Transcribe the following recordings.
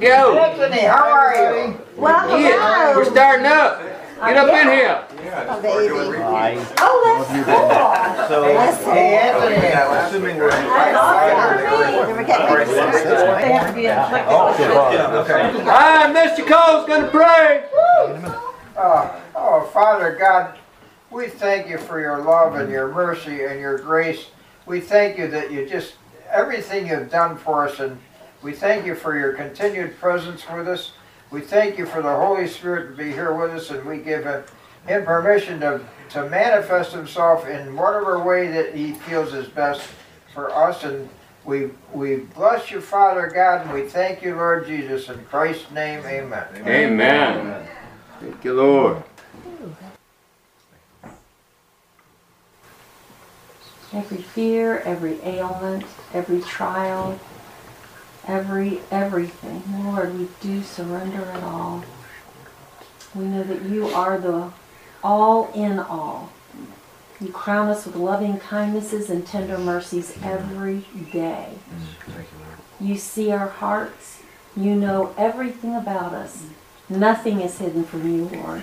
Go. Anthony, how are you? Well, hello. We're starting up. Get up in here. Oh, baby. Oh, that's cool. So, hey, Anthony. I'm assuming we're right. All right, Mr. Cole's going to pray. Oh, Father God, we thank you for your love and your mercy and your grace. We thank you that you just, everything you've done for us, and we thank you for your continued presence with us. We thank you for the Holy Spirit to be here with us, and we give him permission to manifest himself in whatever way that he feels is best for us. And we bless you, Father God, and we thank you, Lord Jesus. In Christ's name, amen. Amen. Amen. Amen. Thank you, Lord. Every fear, every ailment, every trial, everything. Lord, we do surrender it all. We know that you are the all in all. You crown us with loving kindnesses and tender mercies every day. You see our hearts. You know everything about us. Nothing is hidden from you, Lord.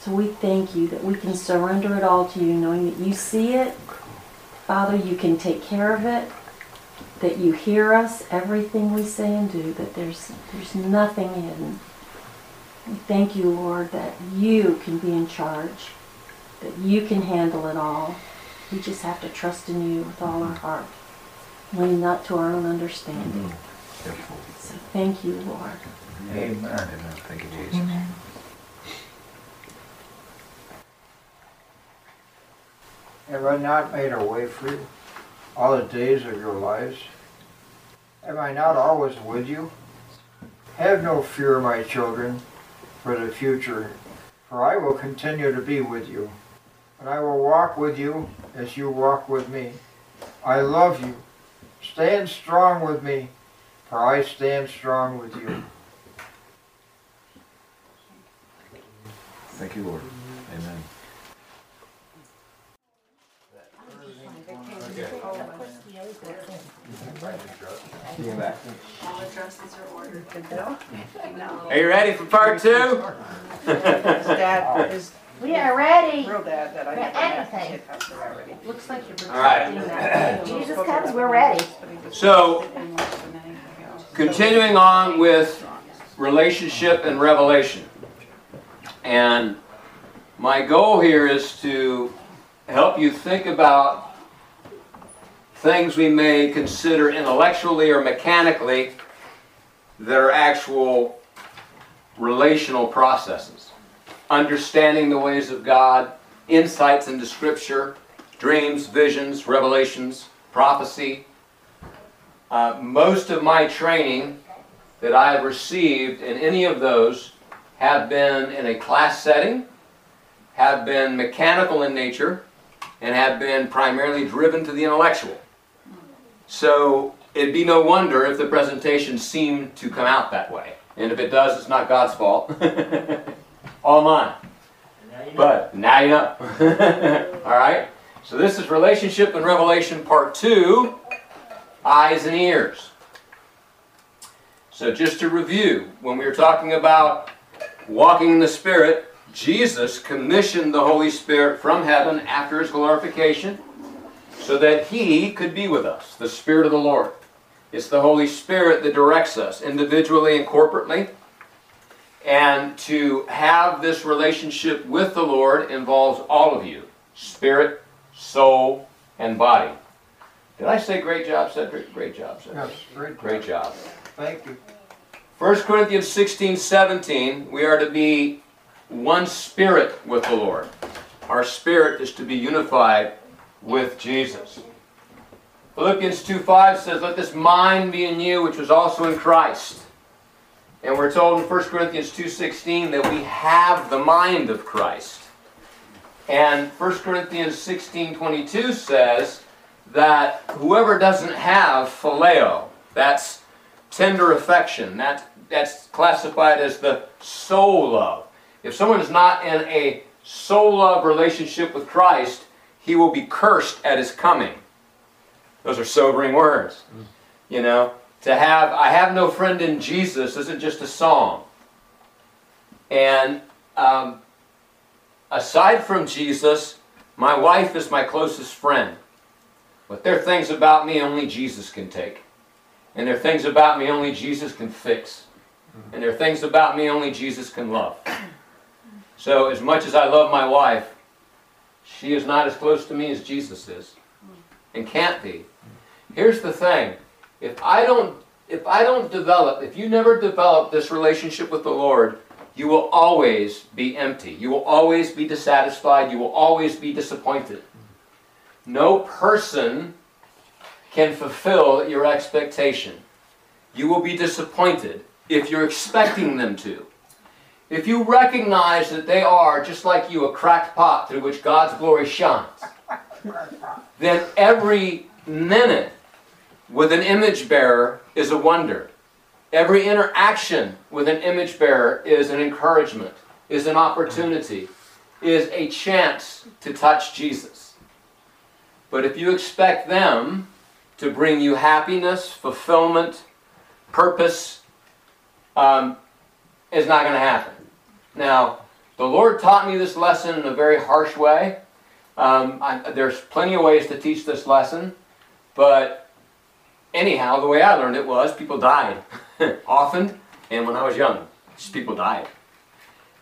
So we thank you that we can surrender it all to you, knowing that you see it, Father, you can take care of it, that you hear us, everything we say and do, that there's nothing hidden. We thank you, Lord, that you can be in charge, that you can handle it all. We just have to trust in you with all our heart, lean not to our own understanding. So thank you, Lord. Amen. Amen. Thank you, Jesus. Amen. Have I not made a way for you all the days of your lives? Am I not always with you? Have no fear, my children, for the future, for I will continue to be with you, and I will walk with you as you walk with me. I love you. Stand strong with me, for I stand strong with you. Thank you, Lord. Amen. All addresses are ordered. Are you ready for part two? We are ready. Real bad that I anything. Looks like you're alright. Jesus comes, we're ready. So, continuing on with relationship and revelation, and my goal here is to help you think about things we may consider intellectually or mechanically that are actual relational processes. Understanding the ways of God, insights into Scripture, dreams, visions, revelations, prophecy. Most of my training that I have received in any of those have been in a class setting, have been mechanical in nature, and have been primarily driven to the intellectual. So it'd be no wonder if the presentation seemed to come out that way. And if it does, it's not God's fault. All mine. But now you know. All right? So this is Relationship and Revelation Part 2, Eyes and Ears. So just to review, when we were talking about walking in the Spirit, Jesus commissioned the Holy Spirit from heaven after his glorification, so that he could be with us, the Spirit of the Lord. It's the Holy Spirit that directs us individually and corporately. And to have this relationship with the Lord involves all of you, spirit, soul, and body. Did I say great job, Cedric? Great job, Cedric. Yes, great job. Thank you. 1 Corinthians 16:17, we are to be one spirit with the Lord. Our spirit is to be unified with Jesus. Philippians 2:5 says, let this mind be in you, which was also in Christ. And we're told in 1 Corinthians 2:16 that we have the mind of Christ. And 1 Corinthians 16:22 says that whoever doesn't have phileo, that's tender affection, that's classified as the soul love. If someone is not in a soul love relationship with Christ, he will be cursed at his coming. Those are sobering words. You know, to have "I Have No Friend in Jesus" isn't just a song. And aside from Jesus, my wife is my closest friend. But there are things about me only Jesus can take. And there are things about me only Jesus can fix. And there are things about me only Jesus can love. So as much as I love my wife, she is not as close to me as Jesus is. And can't be. Here's the thing. If you never develop this relationship with the Lord, you will always be empty. You will always be dissatisfied. You will always be disappointed. No person can fulfill your expectation. You will be disappointed if you're expecting them to. If you recognize that they are, just like you, a cracked pot through which God's glory shines, then every minute with an image bearer is a wonder. Every interaction with an image bearer is an encouragement, is an opportunity, is a chance to touch Jesus. But if you expect them to bring you happiness, fulfillment, purpose, it's not going to happen. Now, the Lord taught me this lesson in a very harsh way. There's plenty of ways to teach this lesson, but anyhow, the way I learned it was people died often, and when I was young, just people died.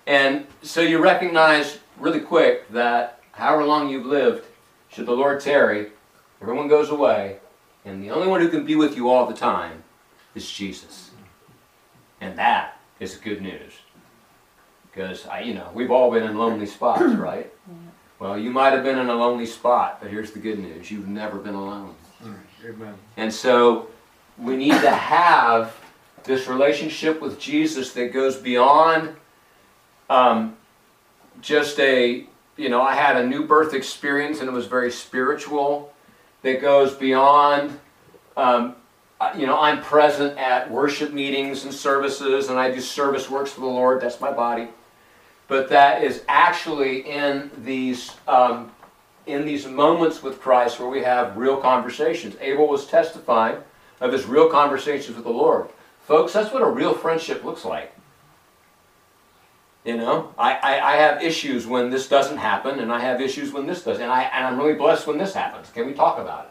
And so you recognize really quick that however long you've lived, should the Lord tarry, everyone goes away, and the only one who can be with you all the time is Jesus. And that is good news. Because, we've all been in lonely spots, right? Yeah. Well, you might have been in a lonely spot, but here's the good news. You've never been alone. Amen. And so we need to have this relationship with Jesus that goes beyond just a, I had a new birth experience and it was very spiritual. That goes beyond, I'm present at worship meetings and services, and I do service works for the Lord. That's my body. But that is actually in these moments with Christ where we have real conversations. Abel was testifying of his real conversations with the Lord. Folks, that's what a real friendship looks like. I have issues when this doesn't happen, and I have issues when this does, and I'm really blessed when this happens. Can we talk about it?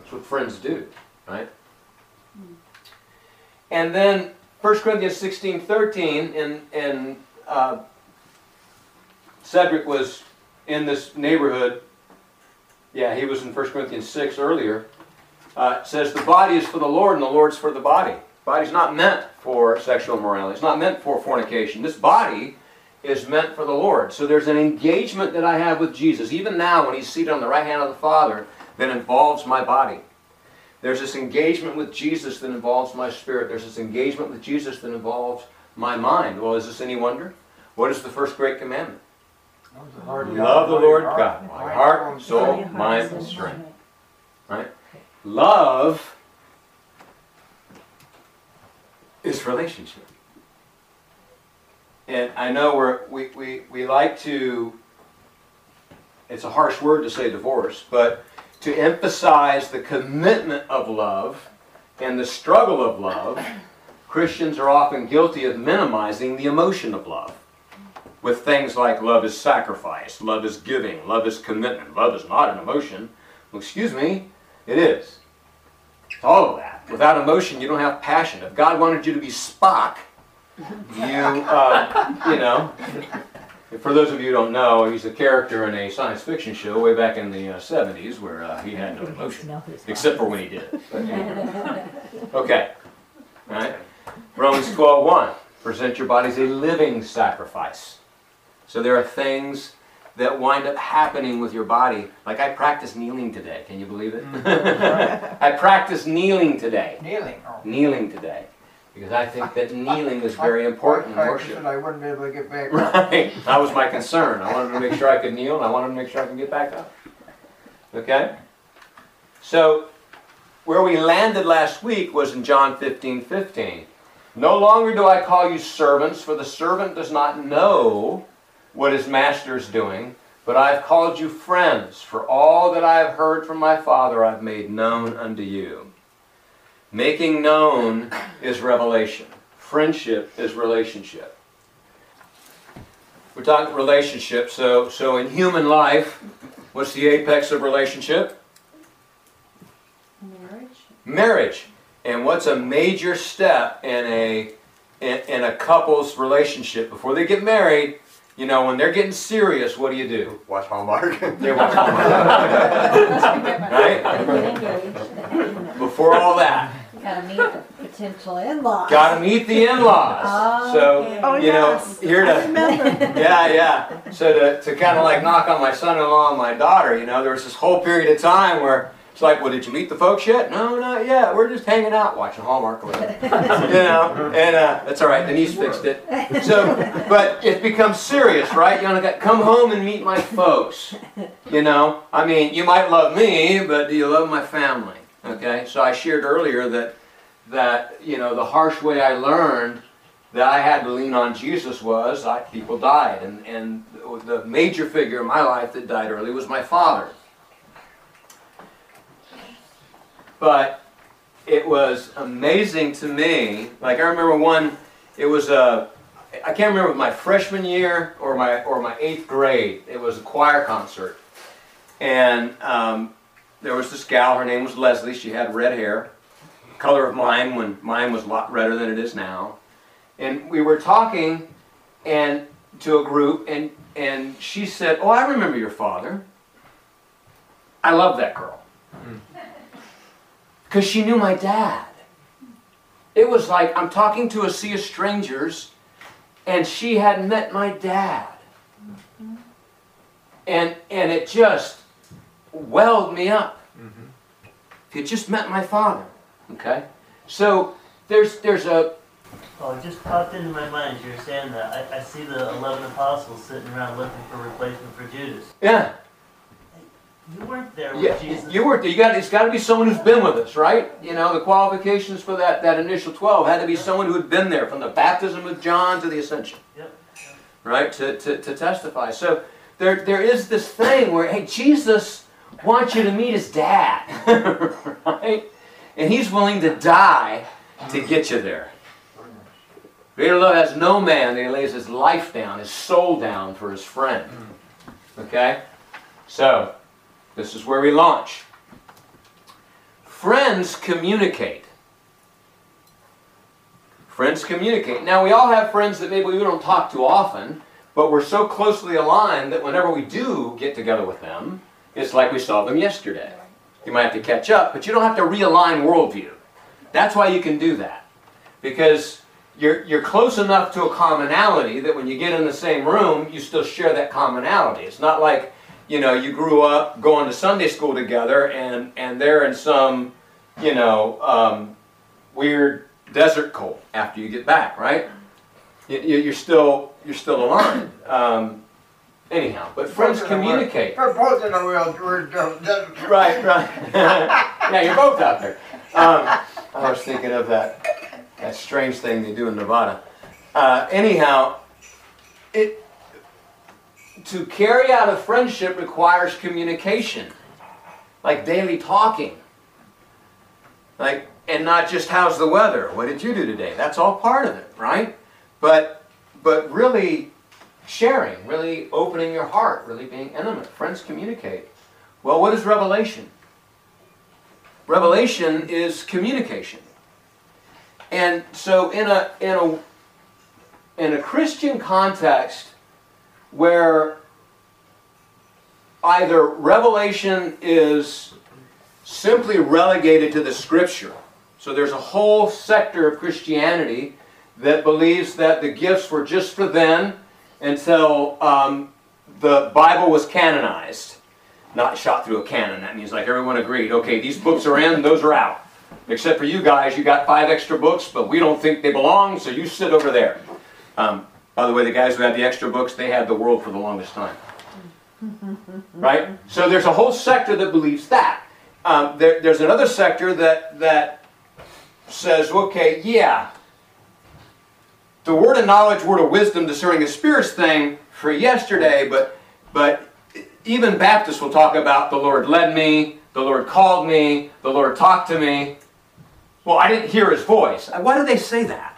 That's what friends do, right? And then 1 Corinthians 16:13, and Cedric was in this neighborhood. Yeah, he was in 1 Corinthians 6 earlier. It says, the body is for the Lord and the Lord's for the body. The body's not meant for sexual immorality. It's not meant for fornication. This body is meant for the Lord. So there's an engagement that I have with Jesus, even now when He's seated on the right hand of the Father, that involves my body. There's this engagement with Jesus that involves my spirit. There's this engagement with Jesus that involves my mind. Well, is this any wonder? What is the first great commandment? Love the Lord God, my heart, soul, mind, and strength. Right? Love is relationship. And I know we like to, it's a harsh word to say divorce, but to emphasize the commitment of love and the struggle of love, Christians are often guilty of minimizing the emotion of love with things like love is sacrifice, love is giving, love is commitment, love is not an emotion. Well, excuse me, it is. It's all of that. Without emotion, you don't have passion. If God wanted you to be Spock, for those of you who don't know, he's a character in a science fiction show way back in the 70s where he had no emotion, except for when he did. But, okay. All right. Romans 12:1. Present your bodies a living sacrifice. So there are things that wind up happening with your body. Like I practiced kneeling today. Can you believe it? I practiced kneeling today. Kneeling. Oh. Kneeling today. Because I think that kneeling is very important in worship. I wouldn't be able to get back up. Right. That was my concern. I wanted to make sure I could kneel, and I wanted to make sure I could get back up. Okay? So, where we landed last week was in John 15:15. No longer do I call you servants, for the servant does not know what his master is doing, but I have called you friends, for all that I have heard from my Father I have made known unto you. Making known is revelation. Friendship is relationship. We're talking relationship, so in human life, what's the apex of relationship? Marriage. Marriage. And what's a major step in a couple's relationship before they get married? You know, when they're getting serious, what do you do? Watch Hallmark. They watch Hallmark. Right? Before all that. Gotta meet the potential in-laws. Gotta meet the in-laws. So to kind of like knock on my son-in-law and my daughter, you know, there was this whole period of time where it's like, well, did you meet the folks yet? No, not yet. We're just hanging out, watching Hallmark. You know, and that's all right. Denise fixed it. So, but it becomes serious, right? You know, come home and meet my folks. You know, I mean, you might love me, but do you love my family? Okay, so I shared earlier that you know, the harsh way I learned that I had to lean on Jesus was people died, and the major figure in my life that died early was my father. But it was amazing to me. Like I remember I can't remember if my freshman year or my eighth grade. It was a choir concert, and there was this gal, her name was Leslie, she had red hair, color of mine when mine was a lot redder than it is now. And we were talking and to a group, and she said, "Oh, I remember your father. I love that girl." Because she knew my dad. It was like I'm talking to a sea of strangers, and she had met my dad. And it just welled me up. Mm-hmm. If you just met my father, okay. So there's a. Oh, it just popped into my mind as you were saying that. I see the 11 apostles sitting around looking for a replacement for Judas. Yeah. You weren't there with Jesus. You weren't there. It's got to be someone who's been with us, right? You know, the qualifications for that initial 12 had to be someone who had been there from the baptism of John to the ascension. Yep. Right, to testify. So there is this thing where, hey, Jesus wants you to meet his dad, right? And he's willing to die to get you there. Greater love has no man that he lays his life down, his soul down for his friend. Okay? So, this is where we launch. Friends communicate. Friends communicate. Now, we all have friends that maybe we don't talk to often, but we're so closely aligned that whenever we do get together with them, it's like we saw them yesterday. You might have to catch up, but you don't have to realign worldview. That's why you can do that. Because you're close enough to a commonality that when you get in the same room, you still share that commonality. It's not like, you know, you grew up going to Sunday school together and they're in some, you know, weird desert cult after you get back, right? You're still aligned. Anyhow, but friends communicate. We're both in the world. Right, right. Yeah, you're both out there. I was thinking of that strange thing they do in Nevada. Anyhow, to carry out a friendship requires communication, like daily talking, like, and not just how's the weather, what did you do today? That's all part of it, right? But really. Sharing, really opening your heart, really being intimate. Friends communicate. Well, what is revelation? Revelation is communication. And so in a Christian context where either revelation is simply relegated to the Scripture, so there's a whole sector of Christianity that believes that the gifts were just for then, until the Bible was canonized, not shot through a cannon. That means like everyone agreed, okay, these books are in, those are out. Except for you guys, you got 5 extra books, but we don't think they belong, so you sit over there. By the way, the guys who had the extra books, they had the world for the longest time. Right? So there's a whole sector that believes that. There's another sector that says, okay, yeah, the word of knowledge, word of wisdom, discerning of spirits thing for yesterday, but even Baptists will talk about the Lord led me, the Lord called me, the Lord talked to me. Well, I didn't hear his voice. Why do they say that?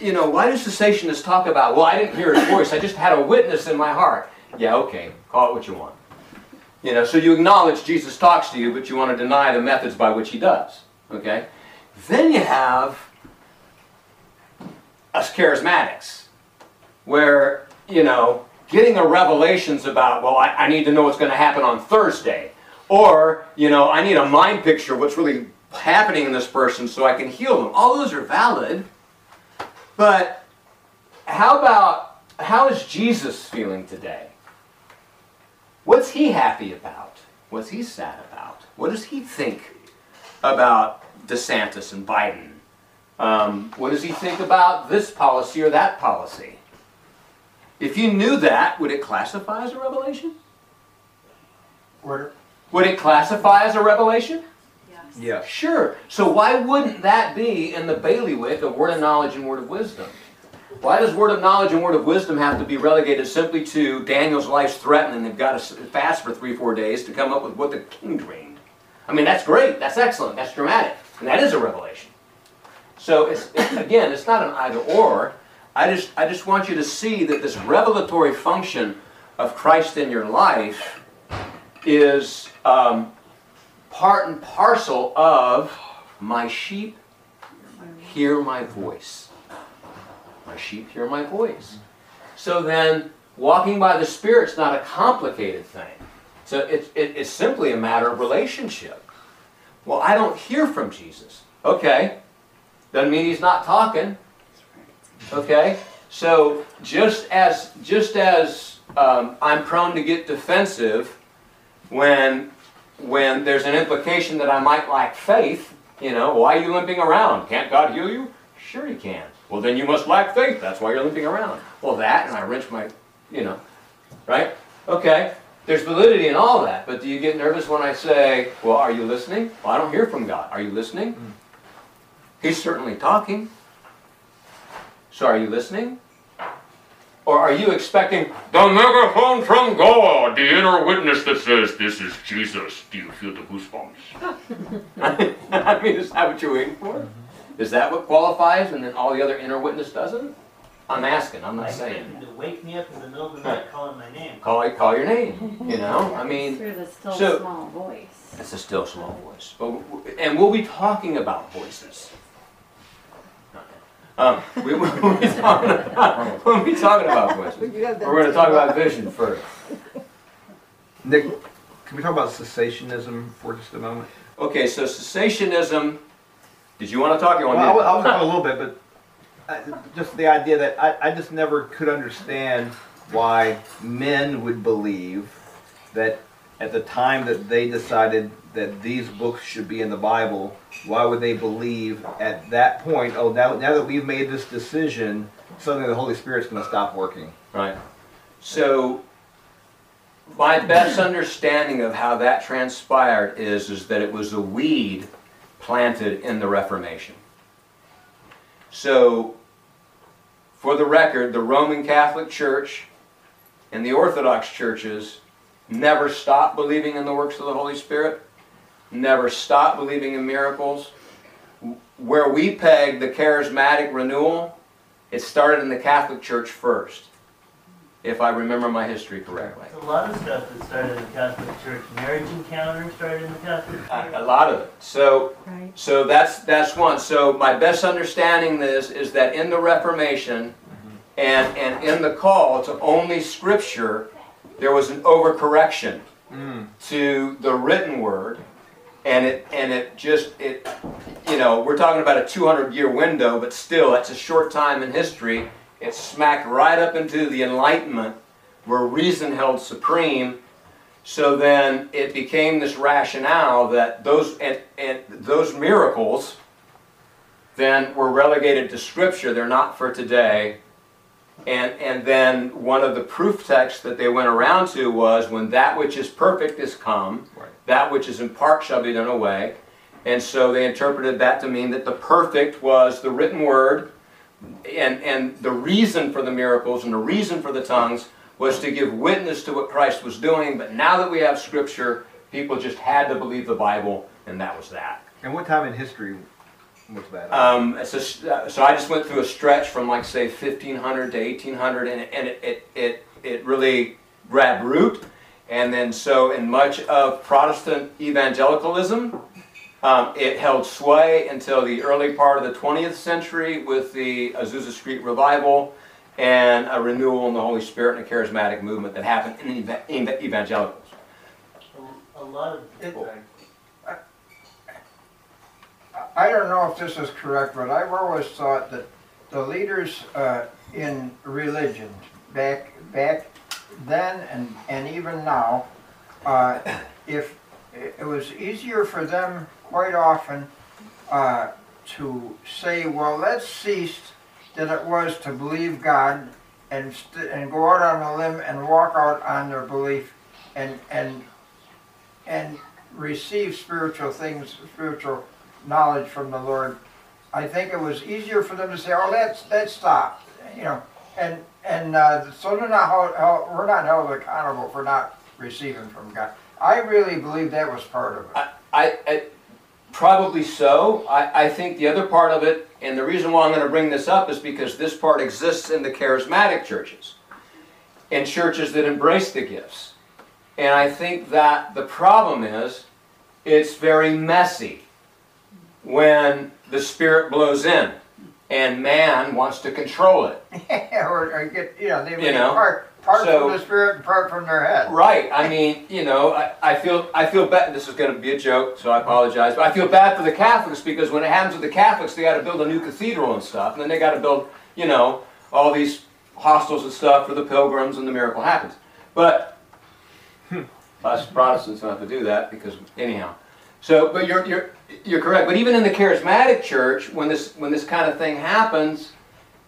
You know, why do cessationists talk about, well, I didn't hear his voice, I just had a witness in my heart. Yeah, okay, call it what you want. You know, so you acknowledge Jesus talks to you, but you want to deny the methods by which he does. Okay? Then you have us charismatics, where, you know, getting the revelations about, well, I need to know what's going to happen on Thursday. Or, you know, I need a mind picture of what's really happening in this person so I can heal them. All those are valid. But how about, how is Jesus feeling today? What's he happy about? What's he sad about? What does he think about DeSantis and Biden? What does he think about this policy or that policy? If you knew that, would it classify as a revelation? Would it classify as a revelation? Yes. Yeah. Sure. So why wouldn't that be in the bailiwick of word of knowledge and word of wisdom? Why does word of knowledge and word of wisdom have to be relegated simply to Daniel's life's threatened and they've got to fast for 3 or 4 days to come up with what the king dreamed? I mean, that's great. That's excellent. That's dramatic. And that is a revelation. So, it's, again, it's not an either or. I just want you to see that this revelatory function of Christ in your life is part and parcel of my sheep hear my voice. My sheep hear my voice. So then, walking by the Spirit's not a complicated thing. So it's simply a matter of relationship. Well, I don't hear from Jesus. Okay. Doesn't mean he's not talking. Okay? So just as I'm prone to get defensive when there's an implication that I might lack faith, you know, why are you limping around? Can't God heal you? Sure he can. Well, then you must lack faith. That's why you're limping around. Well, that, and I wrench my, you know, right? Okay. There's validity in all that, but do you get nervous when I say, well, are you listening? Well, I don't hear from God. Are you listening? He's certainly talking. So are you listening? Or are you expecting the megaphone from God, the inner witness that says, this is Jesus, do you feel the goosebumps? I mean, is that what you're waiting for? Is that what qualifies and then all the other inner witness doesn't? I'm asking, I'm not saying. To wake me up in the middle of the night calling my name. Call your name, you know? I mean, through the still small voice. It's a still small voice. And we'll be talking about voices. We'll be talking about voices. We're going to talk about vision first. Nick, can we talk about cessationism for just a moment? Okay, so cessationism, did you want to talk? I was talking a little bit, but just the idea that I just never could understand why men would believe that at the time that they decided that these books should be in the Bible, why would they believe at that point, oh, now that we've made this decision, suddenly the Holy Spirit's going to stop working? Right. So, my best understanding of how that transpired is that it was a weed planted in the Reformation. So, for the record, the Roman Catholic Church and the Orthodox churches never stopped believing in the works of the Holy Spirit. Never stop believing in miracles. Where we peg the charismatic renewal, it started in the Catholic Church first, if I remember my history correctly. A lot of stuff that started in the Catholic Church, marriage encounters started in the Catholic Church. A lot of it. So, right. So that's one. So my best understanding is that in the Reformation and in the call to only Scripture, there was an overcorrection to the written word. And it just, you know, we're talking about a 200-year window, but still, that's a short time in history. It smacked right up into the Enlightenment, where reason held supreme. So then it became this rationale that those miracles then were relegated to Scripture. They're not for today. And then one of the proof texts that they went around to was, when that which is perfect is come, right, that which is in part shall be done away. And so they interpreted that to mean that the perfect was the written word, and the reason for the miracles and the reason for the tongues was to give witness to what Christ was doing. But now that we have Scripture, people just had to believe the Bible, and that was that. And what time in history What's that? So I just went through a stretch from, like, say, 1500 to 1800, and it really grabbed root. And then so in much of Protestant evangelicalism, it held sway until the early part of the 20th century with the Azusa Street Revival and a renewal in the Holy Spirit and a charismatic movement that happened in evangelicals. A lot of people. I don't know if this is correct, but I've always thought that the leaders in religion back then and even now, if it was easier for them quite often to say, well, let's cease, than it was to believe God and go out on a limb and walk out on their belief and receive spiritual things, spiritual knowledge from the Lord. I think it was easier for them to say, oh, let's stop, you know, and so they're not we're not held accountable for not receiving from God. I really believe that was part of it. I probably so. I think the other part of it, and the reason why I'm going to bring this up is because this part exists in the charismatic churches and churches that embrace the gifts. And I think that the problem is it's very messy when the Spirit blows in and man wants to control it. Or get, you know, they part from the Spirit and part from their head. Right. I mean, you know, I feel bad. This is going to be a joke, so I apologize. But I feel bad for the Catholics, because when it happens with the Catholics, they got to build a new cathedral and stuff, and then they got to build, you know, all these hostels and stuff for the pilgrims, and the miracle happens. But us Protestants don't have to do that, because anyhow. So, but you're correct. But even in the charismatic church, when this kind of thing happens,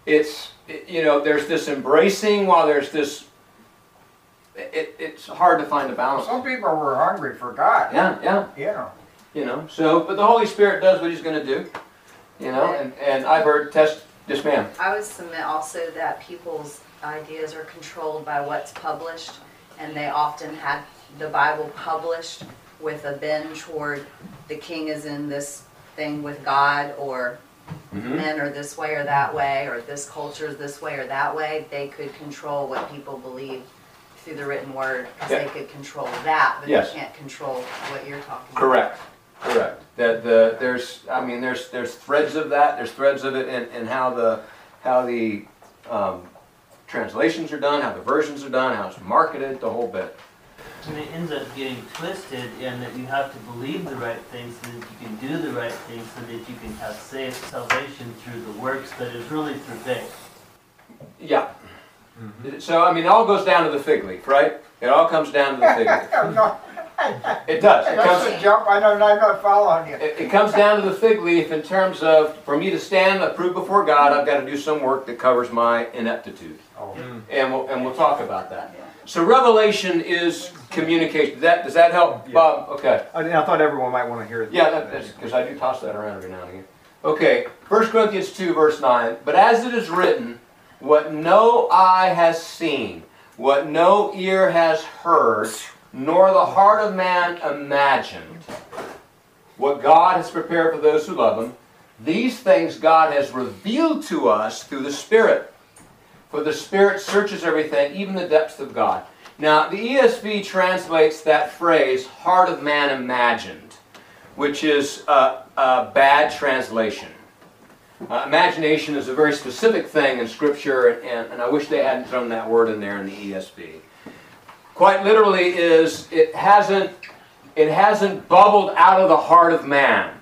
it's, you know, there's this embracing while there's this. It's hard to find a balance. Some people were hungry for God. Yeah. You know. So, but the Holy Spirit does what He's going to do. You know, and I've heard Yes, ma'am. I would submit also that people's ideas are controlled by what's published, and they often had the Bible published with a bend toward the king is in this thing with God, or men are this way or that way, or this culture is this way or that way. They could control what people believe through the written word, because they could control that, but they can't control what you're talking about. Correct. That there's threads of that. There's threads of it in how the translations are done, how the versions are done, how it's marketed, the whole bit. And it ends up getting twisted in that you have to believe the right things so that you can do the right things, so that you can have salvation through the works, but it's really through faith. Yeah. So, I mean, it all goes down to the fig leaf, right? It all comes down to the fig leaf. It does. I'm not following you. It comes down to the fig leaf in terms of, for me to stand approved before God, I've got to do some work that covers my ineptitude. Oh. And we'll talk about that. So revelation is communication. Does that help, Bob? Okay. I thought everyone might want to hear that. Yeah, because I do toss that around every now and again. Okay, 1 Corinthians 2, verse 9. But as it is written, what no eye has seen, what no ear has heard, nor the heart of man imagined, what God has prepared for those who love Him, these things God has revealed to us through the Spirit. For the Spirit searches everything, even the depths of God. Now, the ESV translates that phrase, heart of man imagined, which is a bad translation. Imagination is a very specific thing in Scripture, and I wish they hadn't thrown that word in there in the ESV. Quite literally is, it hasn't bubbled out of the heart of man.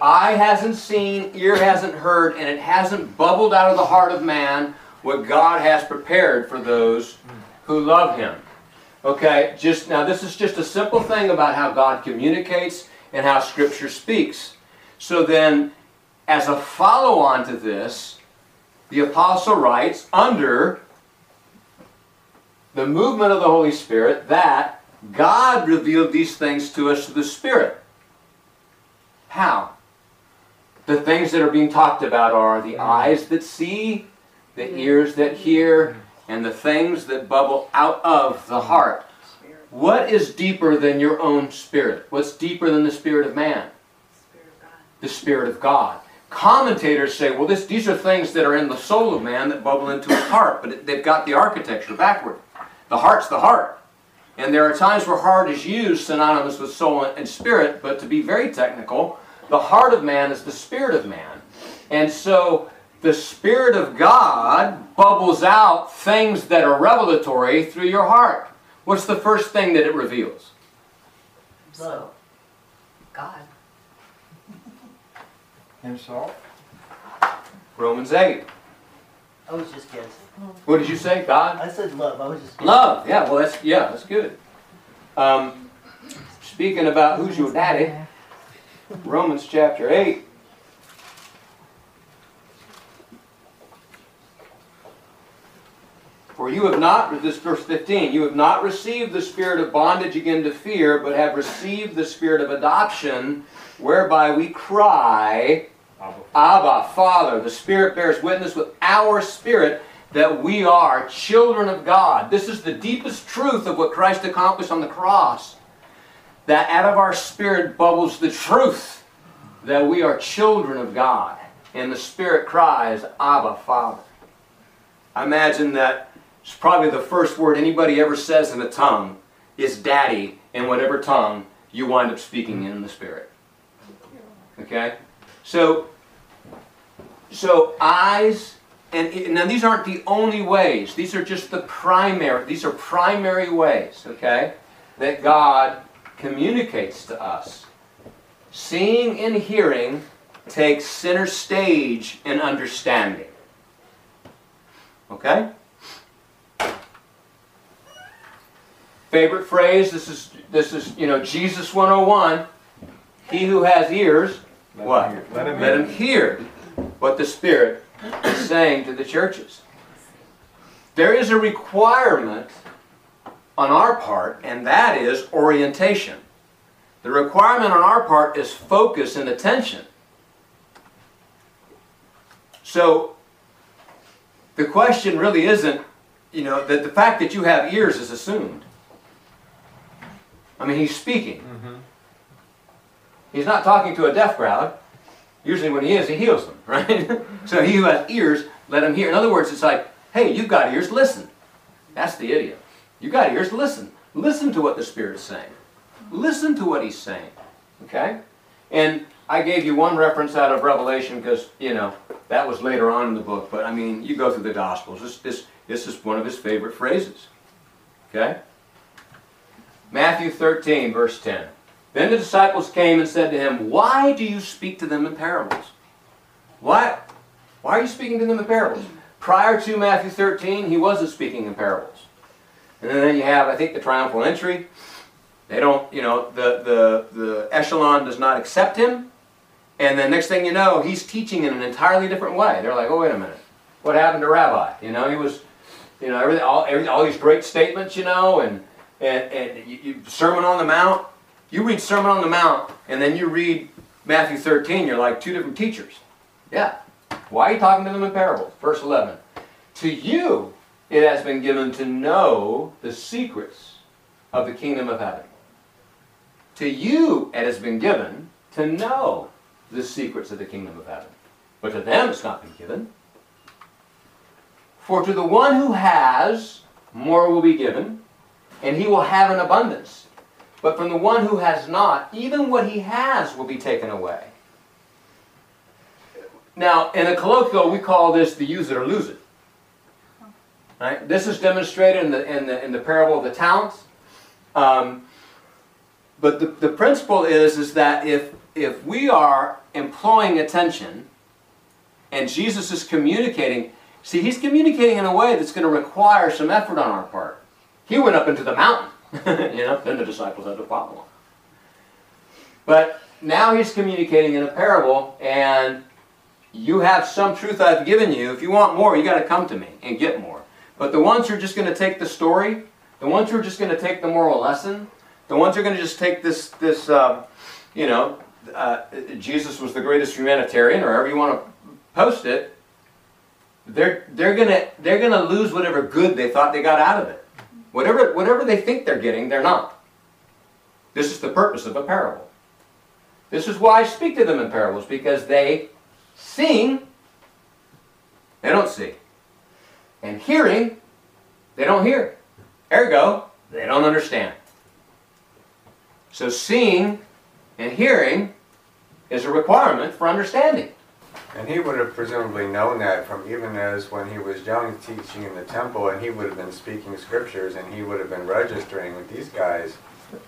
Eye hasn't seen, ear hasn't heard, and it hasn't bubbled out of the heart of man what God has prepared for those who love Him. Okay, just now this is just a simple thing about how God communicates and how Scripture speaks. So then, as a follow-on to this, the Apostle writes, under the movement of the Holy Spirit, that God revealed these things to us through the Spirit. How? The things that are being talked about are the eyes that see, the ears that hear, and the things that bubble out of the heart. What is deeper than your own spirit? What's deeper than the spirit of man? the Spirit of God. Commentators say, well, these are things that are in the soul of man that bubble into his heart, but they've got the architecture backward. The heart's the heart. And there are times where heart is used synonymous with soul and spirit, but to be very technical, the heart of man is the spirit of man. And so the Spirit of God bubbles out things that are revelatory through your heart. What's the first thing that it reveals? Love. God. Himself. Romans 8. I was just guessing. What did you say? God? I said love. I was just guessing. Love. Yeah, well, that's good. Speaking about who's your daddy, Romans chapter 8. For you have not, this verse 15, you have not received the spirit of bondage again to fear, but have received the spirit of adoption, whereby we cry, Abba, Father. The Spirit bears witness with our spirit that we are children of God. This is the deepest truth of what Christ accomplished on the cross. That out of our spirit bubbles the truth that we are children of God. And the Spirit cries, Abba, Father. I imagine that it's probably the first word anybody ever says in a tongue is daddy in whatever tongue you wind up speaking in the Spirit. Okay? So eyes, and now these aren't the only ways. These are just the primary, these are primary ways, okay, that God communicates to us. Seeing and hearing takes center stage in understanding. Okay? Favorite phrase, this is Jesus 101. He who has ears, what? Let him hear what the Spirit is saying to the churches. There is a requirement on our part, and that is orientation. The requirement on our part is focus and attention. So the question really isn't, that the fact that you have ears is assumed. I mean, he's speaking. Mm-hmm. He's not talking to a deaf crowd. Usually when he is, he heals them, right? So he who has ears, let him hear. In other words, it's like, hey, you've got ears, listen. That's the idiom. You've got ears, listen. Listen to what the Spirit is saying. Listen to what he's saying, okay? And I gave you one reference out of Revelation because, that was later on in the book. But, I mean, you go through the Gospels. This is one of his favorite phrases, okay? Matthew 13, verse 10. Then the disciples came and said to him, why do you speak to them in parables? What? Why are you speaking to them in parables? Prior to Matthew 13, he wasn't speaking in parables. And then you have, I think, the triumphal entry. They don't, the echelon does not accept him. And then next thing you know, he's teaching in an entirely different way. They're like, oh, wait a minute. What happened to Rabbi? He was, all these great statements, and Sermon on the Mount. You read Sermon on the Mount, and then you read Matthew 13, you're like two different teachers. Yeah. Why are you talking to them in parables? Verse 11. To you it has been given to know the secrets of the kingdom of heaven. To you it has been given to know the secrets of the kingdom of heaven. But to them it's not been given. For to the one who has, more will be given, and he will have an abundance. But from the one who has not, even what he has will be taken away. Now, in a colloquial, we call this the use it or lose it. Right? This is demonstrated in the parable of the talents. But the principle is that if we are employing attention, and Jesus is communicating, see, he's communicating in a way that's going to require some effort on our part. He went up into the mountain. Then the disciples had to follow him. But now he's communicating in a parable, and you have some truth I've given you. If you want more, you got to come to me and get more. But the ones who are just going to take the story, the ones who are just going to take the moral lesson, the ones who are going to just take Jesus was the greatest humanitarian, or however you want to post it. They're gonna lose whatever good they thought they got out of it. Whatever they think they're getting, they're not. This is the purpose of a parable. This is why I speak to them in parables, because they seeing, they don't see. And hearing, they don't hear. Ergo, they don't understand. So seeing and hearing is a requirement for understanding. And he would have presumably known that from even as when he was young teaching in the temple, and he would have been speaking scriptures, and he would have been registering with these guys.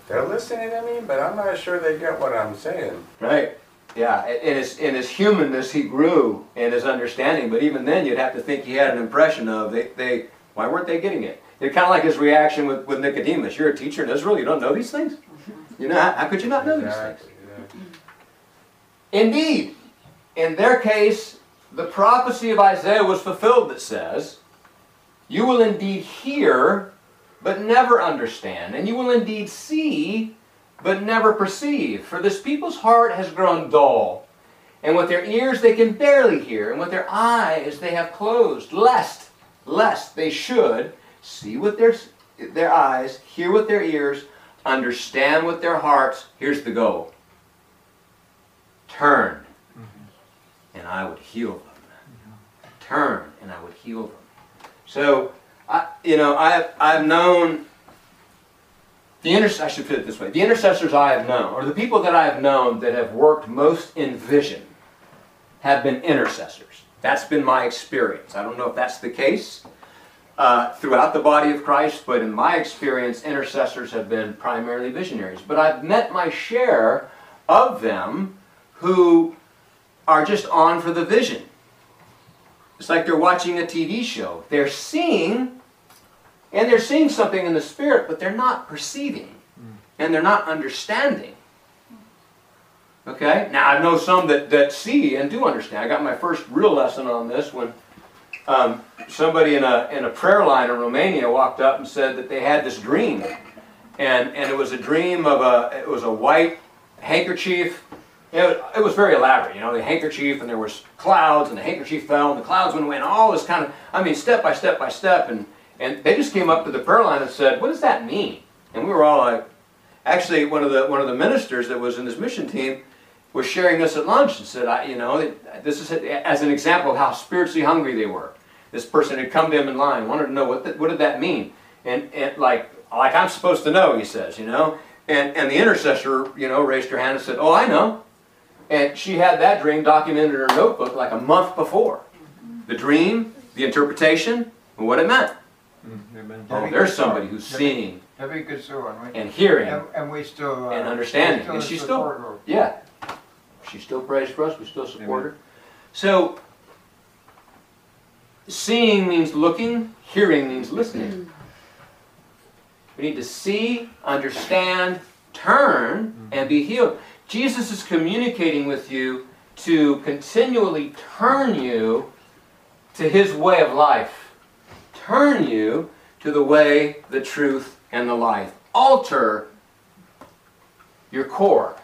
They're listening to me, but I'm not sure they get what I'm saying. Right. Yeah. In his humanness, he grew in his understanding, but even then you'd have to think he had an impression of, why weren't they getting it? It's kind of like his reaction with Nicodemus. You're a teacher in Israel, you don't know these things? You know, how could you not know these things? Yeah. Indeed. In their case, the prophecy of Isaiah was fulfilled that says, you will indeed hear, but never understand, and you will indeed see, but never perceive. For this people's heart has grown dull, and with their ears they can barely hear, and with their eyes they have closed, lest they should see with their eyes, hear with their ears, understand with their hearts. Here's the goal. Turn. And I would heal them. Turn, and I would heal them. So, I've known the intercessors. I should put it this way: the intercessors I have known, or the people that I have known that have worked most in vision, have been intercessors. That's been my experience. I don't know if that's the case throughout the body of Christ, but in my experience, intercessors have been primarily visionaries. But I've met my share of them who are just on for the vision. It's like they're watching a TV show. They're seeing, and they're seeing something in the spirit, but they're not perceiving, and they're not understanding. Okay? Now, I know some that see and do understand. I got my first real lesson on this when somebody in a prayer line in Romania walked up and said that they had this dream, and it was a dream of a white handkerchief. It was very elaborate, the handkerchief, and there was clouds, and the handkerchief fell, and the clouds went away, and all this kind of, step by step by step, and they just came up to the prayer line and said, what does that mean? And we were all like, actually, one of the ministers that was in this mission team was sharing this at lunch and said, this is as an example of how spiritually hungry they were. This person had come to him in line, wanted to know what did that mean, and like I'm supposed to know, he says, and the intercessor, raised her hand and said, oh, I know. And she had that dream documented in her notebook like a month before. The dream, the interpretation, and what it meant. Oh, there's somebody who's seeing and hearing and understanding. And she still, she still prays for us. We still support her. So, seeing means looking, hearing means listening. We need to see, understand, turn, and be healed. Jesus is communicating with you to continually turn you to His way of life. Turn you to the way, the truth, and the life. Alter your core.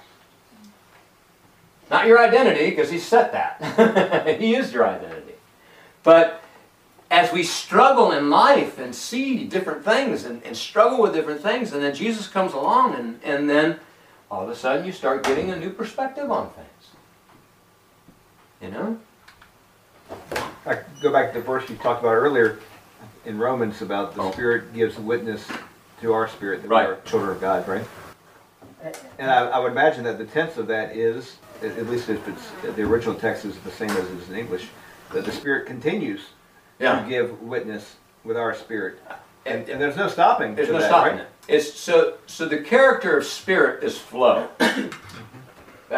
Not your identity, because He set that. He is your identity. But as we struggle in life and see different things and struggle with different things, and then Jesus comes along and then all of a sudden you start getting a new perspective on things. I go back to the verse you talked about earlier in Romans about the Spirit gives witness to our spirit that we are children of God, right? And I would imagine that the tense of that is, at least if it's the original text is the same as it is in English, that the Spirit continues to give witness with our spirit. And there's no stopping. There's no stopping it. It's so the character of spirit is flow. The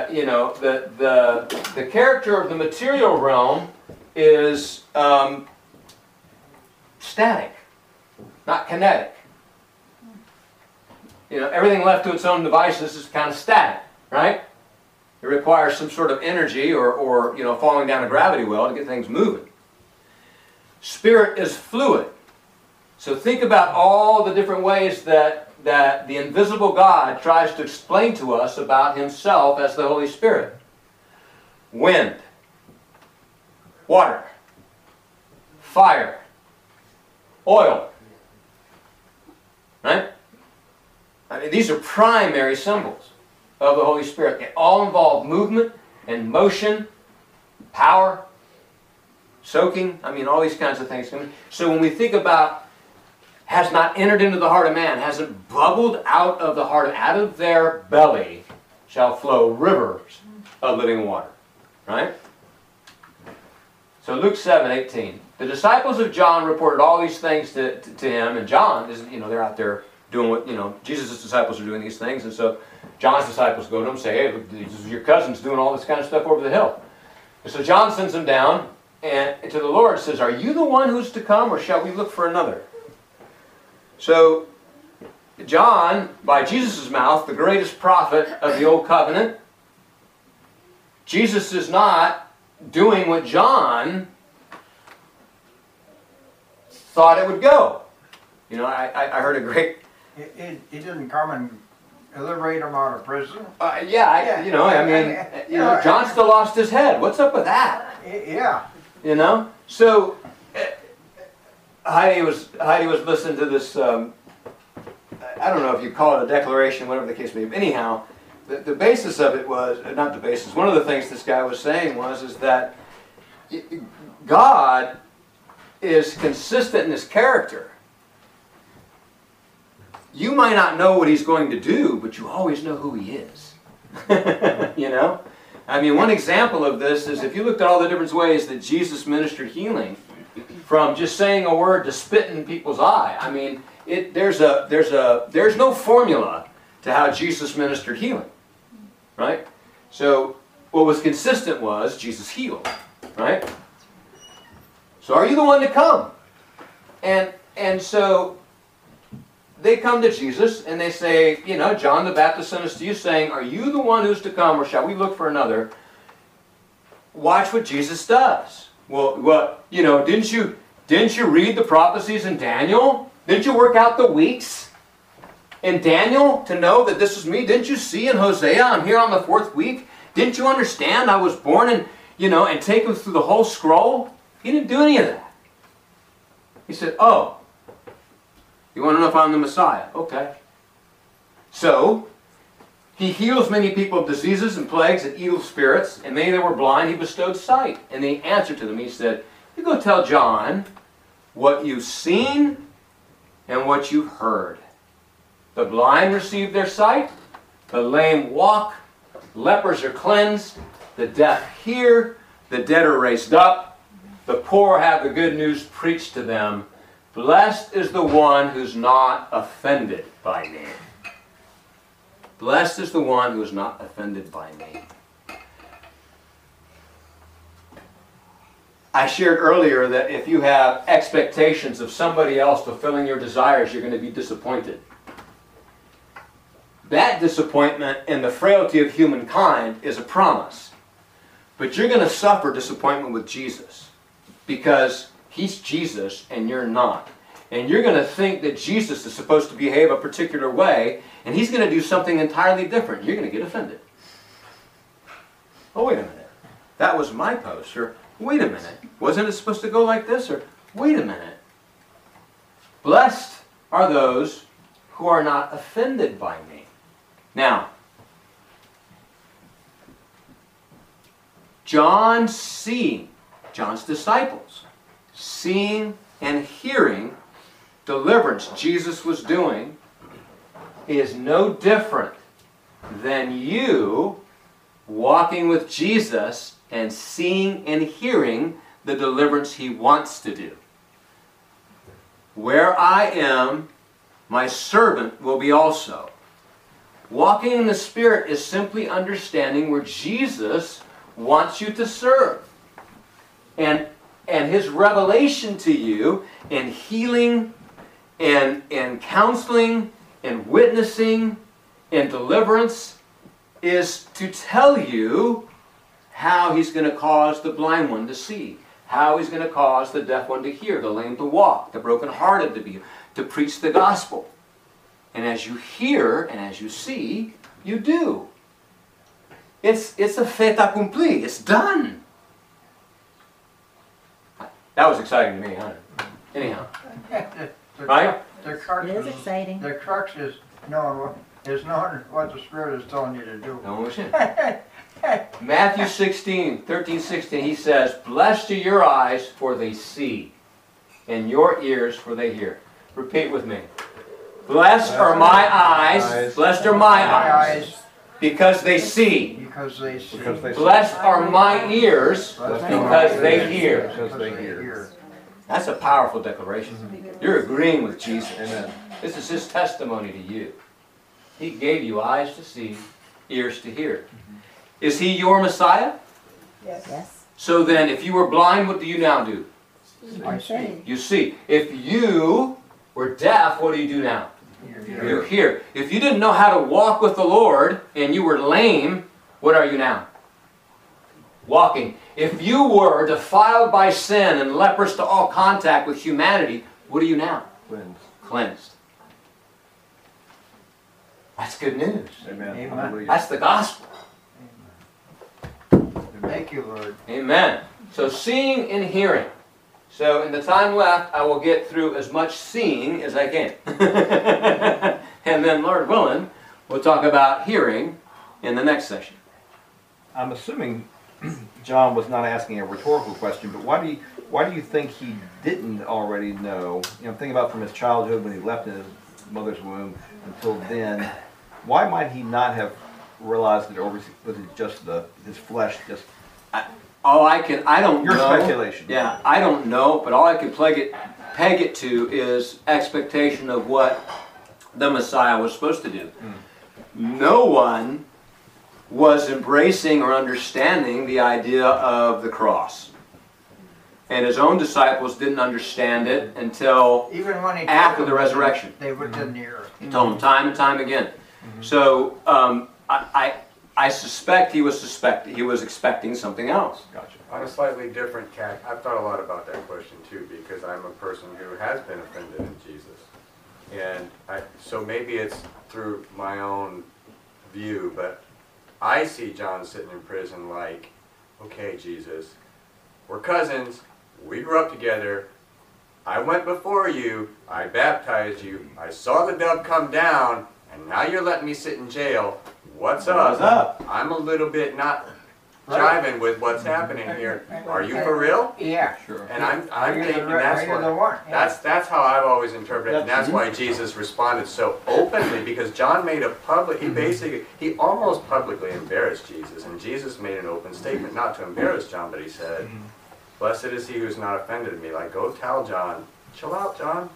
character of the material realm is static, not kinetic. Everything left to its own devices is kind of static, right? It requires some sort of energy or falling down a gravity well to get things moving. Spirit is fluid. So think about all the different ways that the invisible God tries to explain to us about Himself as the Holy Spirit. Wind, water, fire, oil. Right? These are primary symbols. of the Holy Spirit. They all involve movement and motion, power, soaking, I mean all these kinds of things. So when we think about has not entered into the heart of man, hasn't bubbled out of the heart, out of their belly shall flow rivers of living water. Right? So Luke 7:18. The disciples of John reported all these things to him, and John is, they're out there doing what, Jesus' disciples are doing these things, and so John's disciples go to him and say, hey, this is your cousin's doing all this kind of stuff over the hill. And so John sends him down and to the Lord says, are you the one who's to come, or shall we look for another? So John, by Jesus' mouth, the greatest prophet of the Old Covenant, Jesus is not doing what John thought it would go. I heard a great... He didn't come and liberate him out of prison? John still lost his head. What's up with that? Yeah. So Heidi was listening to this, I don't know if you call it a declaration, whatever the case may be. Anyhow, the basis of it was, not the basis, one of the things this guy was saying was that God is consistent in His character. You might not know what He's going to do, but you always know who He is. One example of this is if you looked at all the different ways that Jesus ministered healing, from just saying a word to spit in people's eye. There's no formula to how Jesus ministered healing, right? So what was consistent was Jesus healed, right? So are you the one to come? And so they come to Jesus and they say, John the Baptist sent us to you saying, are you the one who's to come, or shall we look for another? Watch what Jesus does. Well, didn't you read the prophecies in Daniel? Didn't you work out the weeks in Daniel to know that this is me? Didn't you see in Hosea, I'm here on the 4th week? Didn't you understand I was born and take him through the whole scroll? He didn't do any of that. He said, oh, you want to know if I'm the Messiah? Okay. So, He heals many people of diseases and plagues and evil spirits, and many that were blind He bestowed sight. And He answered to them, He said, you go tell John what you've seen and what you've heard. The blind receive their sight, the lame walk, lepers are cleansed, the deaf hear, the dead are raised up, the poor have the good news preached to them. Blessed is the one who's not offended by me. Blessed is the one who is not offended by me. I shared earlier that if you have expectations of somebody else fulfilling your desires, you're going to be disappointed. That disappointment and the frailty of humankind is a promise. But you're going to suffer disappointment with Jesus, because He's Jesus and you're not. And you're going to think that Jesus is supposed to behave a particular way, and He's going to do something entirely different. You're going to get offended. Oh, wait a minute. That was my post. Or, wait a minute. Wasn't it supposed to go like this? Or, wait a minute. Blessed are those who are not offended by me. Now, John's disciples, seeing and hearing deliverance Jesus was doing, is no different than you walking with Jesus and seeing and hearing the deliverance He wants to do. Where I am, my servant will be also. Walking in the Spirit is simply understanding where Jesus wants you to serve. And His revelation to you in healing and counseling and witnessing and deliverance is to tell you how He's going to cause the blind one to see, how He's going to cause the deaf one to hear, the lame to walk, the brokenhearted to preach the gospel. And as you hear and as you see, you do. It's a fait accompli. It's done. That was exciting to me, huh? Anyhow. Right? The crux is knowing what It's not what the Spirit is telling you to do. No, listen. Matthew 16:13-16, he says, "Blessed are your eyes, for they see, and your ears, for they hear." Repeat with me. Blessed are my eyes. Blessed are my eyes, because they see. Because they see. Blessed are my ears, because they hear. That's a powerful declaration. Mm-hmm. You're agreeing with Jesus. Amen. This is His testimony to you. He gave you eyes to see, ears to hear. Mm-hmm. Is He your Messiah? Yes. Yes. So then, if you were blind, what do you now do? I see. You see. If you were deaf, what do you do now? You hear. If you didn't know how to walk with the Lord, and you were lame, what are you now? Walking. If you were defiled by sin and leprous to all contact with humanity, what are you now? Cleansed. Cleansed. That's good news. Amen. Amen. That's the gospel. Amen. Thank you, Lord. Amen. So seeing and hearing. So in the time left, I will get through as much seeing as I can. And then, Lord willing, we'll talk about hearing in the next session. I'm assuming John was not asking a rhetorical question, but why do you think he didn't already know? You know, think about from his childhood when he left his mother's womb until then. Why might he not have realized it, or was it just his flesh? Just I don't know. Your speculation. Yeah, I don't know, but all I can peg it to is expectation of what the Messiah was supposed to do. Mm. No one was embracing or understanding the idea of the cross. And his own disciples didn't understand it until even when he after the resurrection. They were near. He told them time and time again. Mm-hmm. So I suspect he was expecting something else. Gotcha. On a slightly different tack, I've thought a lot about that question too, because I'm a person who has been offended in Jesus. And so maybe it's through my own view, but I see John sitting in prison like, okay, Jesus, we're cousins, we grew up together, I went before you, I baptized you, I saw the dove come down, and now you're letting me sit in jail. What's up? I'm a little bit not jiving with what's happening here. Are you for real? Yeah, sure. And I'm thinking that's how I've always interpreted it, and that's why Jesus responded so openly, because John made a public, he almost publicly embarrassed Jesus, and Jesus made an open statement, not to embarrass John, but he said, "Blessed is he who's not offended at me." Like, go tell John, chill out, John.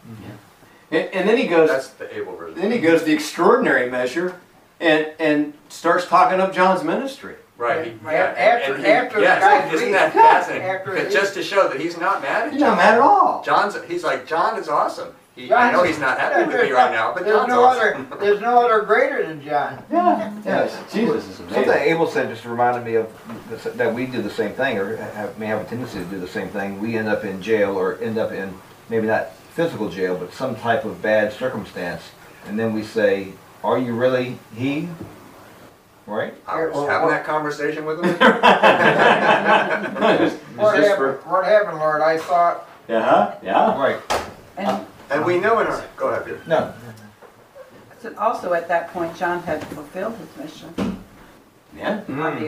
Yeah. And then he goes. That's the Abel version. Then he goes the extraordinary measure, and starts talking up John's ministry. Right. Isn't that fascinating? But just to show that he's not mad at John. He's not mad at all. He's like, John is awesome. I know he's not happy with me right now, but John's awesome. There's no other greater than John. Yeah. Yes. Jesus is amazing. Something Abel said just reminded me of this, that we do the same thing, or may have a tendency to do the same thing. We end up in jail, or end up in maybe not physical jail, but some type of bad circumstance, and then we say, "Are you really he?" Right? I was having that conversation with him. What happened, Lord? I thought. Yeah, yeah. Right. And we know in our. Go ahead, Peter. No. So also at that point, John had fulfilled his mission. Yeah? What'd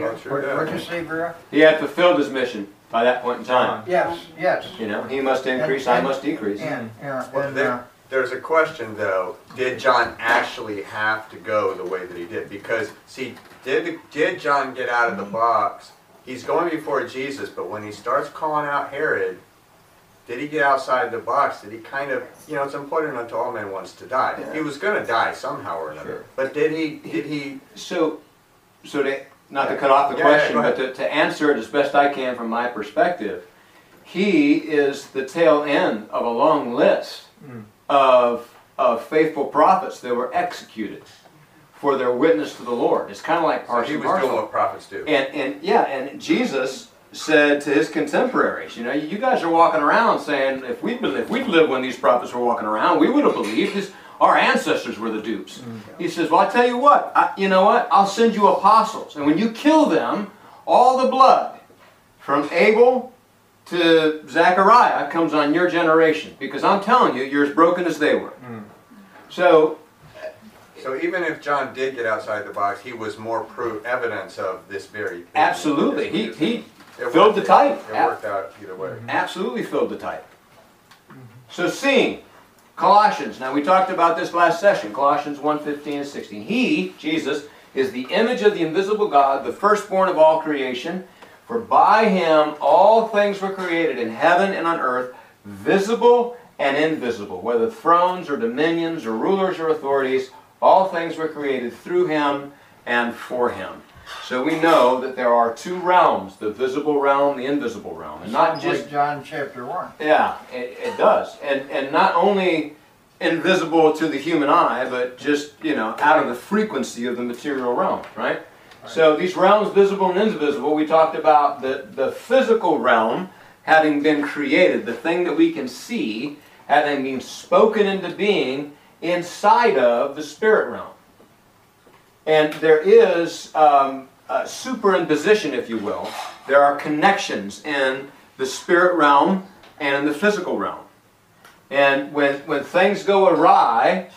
you say, Vera? He had fulfilled his mission by that point in time. Yes, yes. You know, he must increase, I must decrease. There's a question, though, did John actually have to go the way that he did? Because, see, did John get out of the box? He's going before Jesus, but when he starts calling out Herod, did he get outside the box? Did he kind of, you know, it's important unto all men wants to die. Yeah. He was going to die somehow or another. Sure. But did he... So to answer it as best I can from my perspective, he is the tail end of a long list of faithful prophets that were executed for their witness to the Lord. It's kind of like so he was doing what prophets do. And Jesus said to his contemporaries, you know, you guys are walking around saying, if we'd lived when these prophets were walking around, we would have believed this. Our ancestors were the dupes. He says, well, I tell you what, I'll send you apostles, and when you kill them, all the blood from Abel to Zechariah comes on your generation, because I'm telling you, you're as broken as they were. Mm. So So even if John did get outside the box, he was more proof evidence of this very thing. Absolutely. He filled the type. It worked out either way. Absolutely filled the type. So seeing Colossians, now we talked about this last session, Colossians 1:15 and 16. He, Jesus, is the image of the invisible God, the firstborn of all creation. For by him all things were created in heaven and on earth, visible and invisible, whether thrones or dominions or rulers or authorities, all things were created through him and for him. So we know that there are two realms, the visible realm, the invisible realm. And not just like John chapter 1. Yeah, it does. And not only invisible to the human eye, but just, you know, out of the frequency of the material realm, right? So these realms, visible and invisible, we talked about the physical realm having been created, the thing that we can see having been spoken into being inside of the spirit realm. And there is a superimposition, if you will. There are connections in the spirit realm and in the physical realm. And when things go awry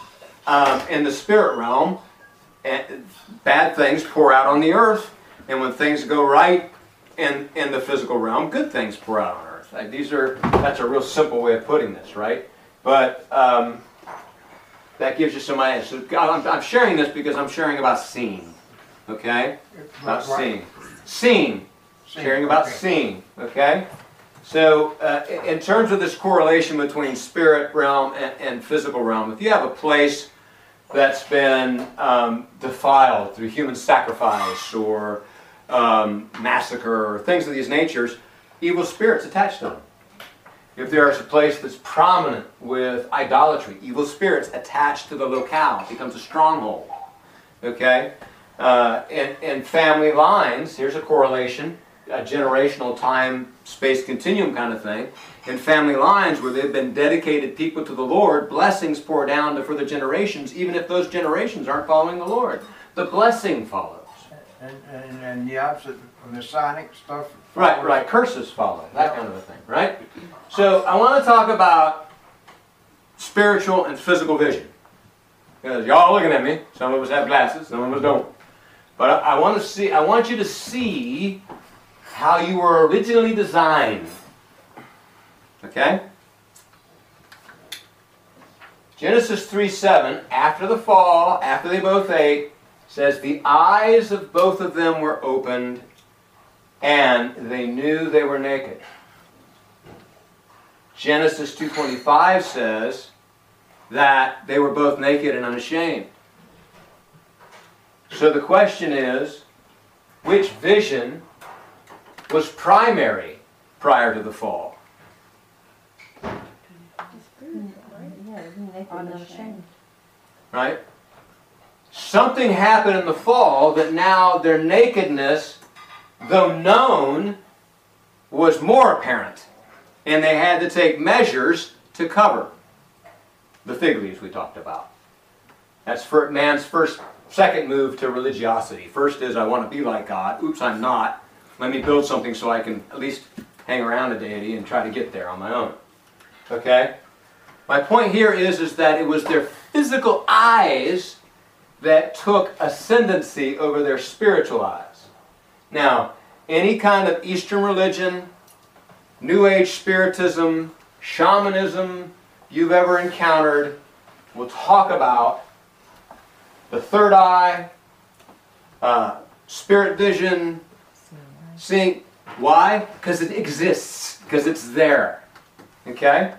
in the spirit realm, bad things pour out on the earth. And when things go right in the physical realm, good things pour out on earth. Like that's a real simple way of putting this, right? But that gives you some idea. So I'm sharing this because I'm sharing about seeing. Okay? About seeing. Seeing. Sharing about seeing. Okay? So in terms of this correlation between spirit realm and physical realm, if you have a place that's been defiled through human sacrifice or massacre or things of these natures, evil spirits attached to them. If there is a place that's prominent with idolatry, evil spirits attached to the locale, it becomes a stronghold. Okay? And family lines, here's a correlation, a generational time-space continuum kind of thing. In family lines where they've been dedicated people to the Lord, blessings pour down to further generations, even if those generations aren't following the Lord. The blessing follows. And the opposite, Masonic stuff. Right, right. Curses follow. That kind of a thing, right? So I want to talk about spiritual and physical vision. Because y'all looking at me. Some of us have glasses. Some of us don't. But I want to see. I want you to see how you were originally designed. Okay? Genesis 3:7, after the fall, after they both ate, says, the eyes of both of them were opened, and they knew they were naked. Genesis 2:25 says that they were both naked and unashamed. So the question is, which vision was primary prior to the fall? Right? Something happened in the fall that now their nakedness, though known, was more apparent. And they had to take measures to cover the fig leaves we talked about. That's for man's second move to religiosity. First is, I want to be like God. Oops, I'm not. Let me build something so I can at least hang around a deity and try to get there on my own. Okay? My point here is that it was their physical eyes that took ascendancy over their spiritual eyes. Now, any kind of Eastern religion, New Age spiritism, shamanism you've ever encountered will talk about the third eye, spirit vision, seeing. Why? Because it exists. Because it's there. Okay?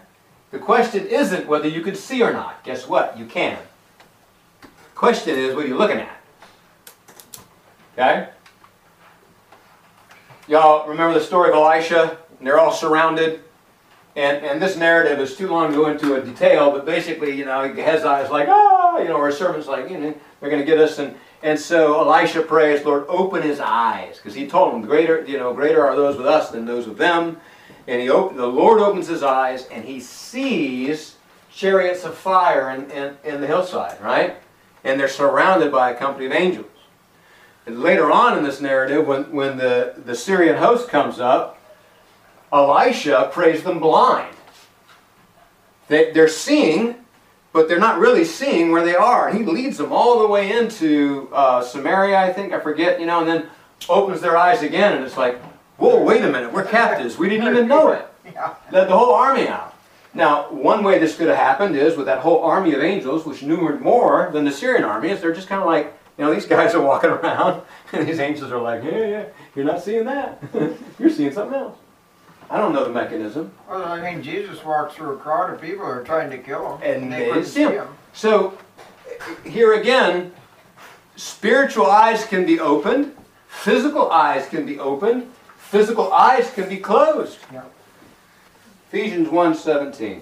The question isn't whether you can see or not. Guess what? You can. Question is, what are you looking at? Okay? Y'all remember the story of Elisha? And they're all surrounded. And this narrative is too long to go into a detail, but basically, you know, Gehazi is like, ah, you know, or his servant's like, you know, they're going to get us. And so Elisha prays, Lord, open his eyes. Because he told him, greater are those with us than those with them. And the Lord opens his eyes, and he sees chariots of fire in the hillside, right? And they're surrounded by a company of angels. And later on in this narrative, when the Syrian host comes up, Elisha prays them blind. They're seeing, but they're not really seeing where they are. And he leads them all the way into Samaria, I think, I forget, you know, and then opens their eyes again, and it's like, whoa, wait a minute, we're captives. We didn't even know it. Led the whole army out. Now, one way this could have happened is with that whole army of angels, which numbered more than the Syrian army, is they're just kind of like, you know, these guys are walking around, and these angels are like, yeah, yeah, you're not seeing that. You're seeing something else. I don't know the mechanism. Well, I mean, Jesus walked through a crowd of people who are trying to kill him. And they didn't see him. So, here again, spiritual eyes can be opened. Physical eyes can be opened. Physical eyes can be closed. Yeah. Ephesians 1:17.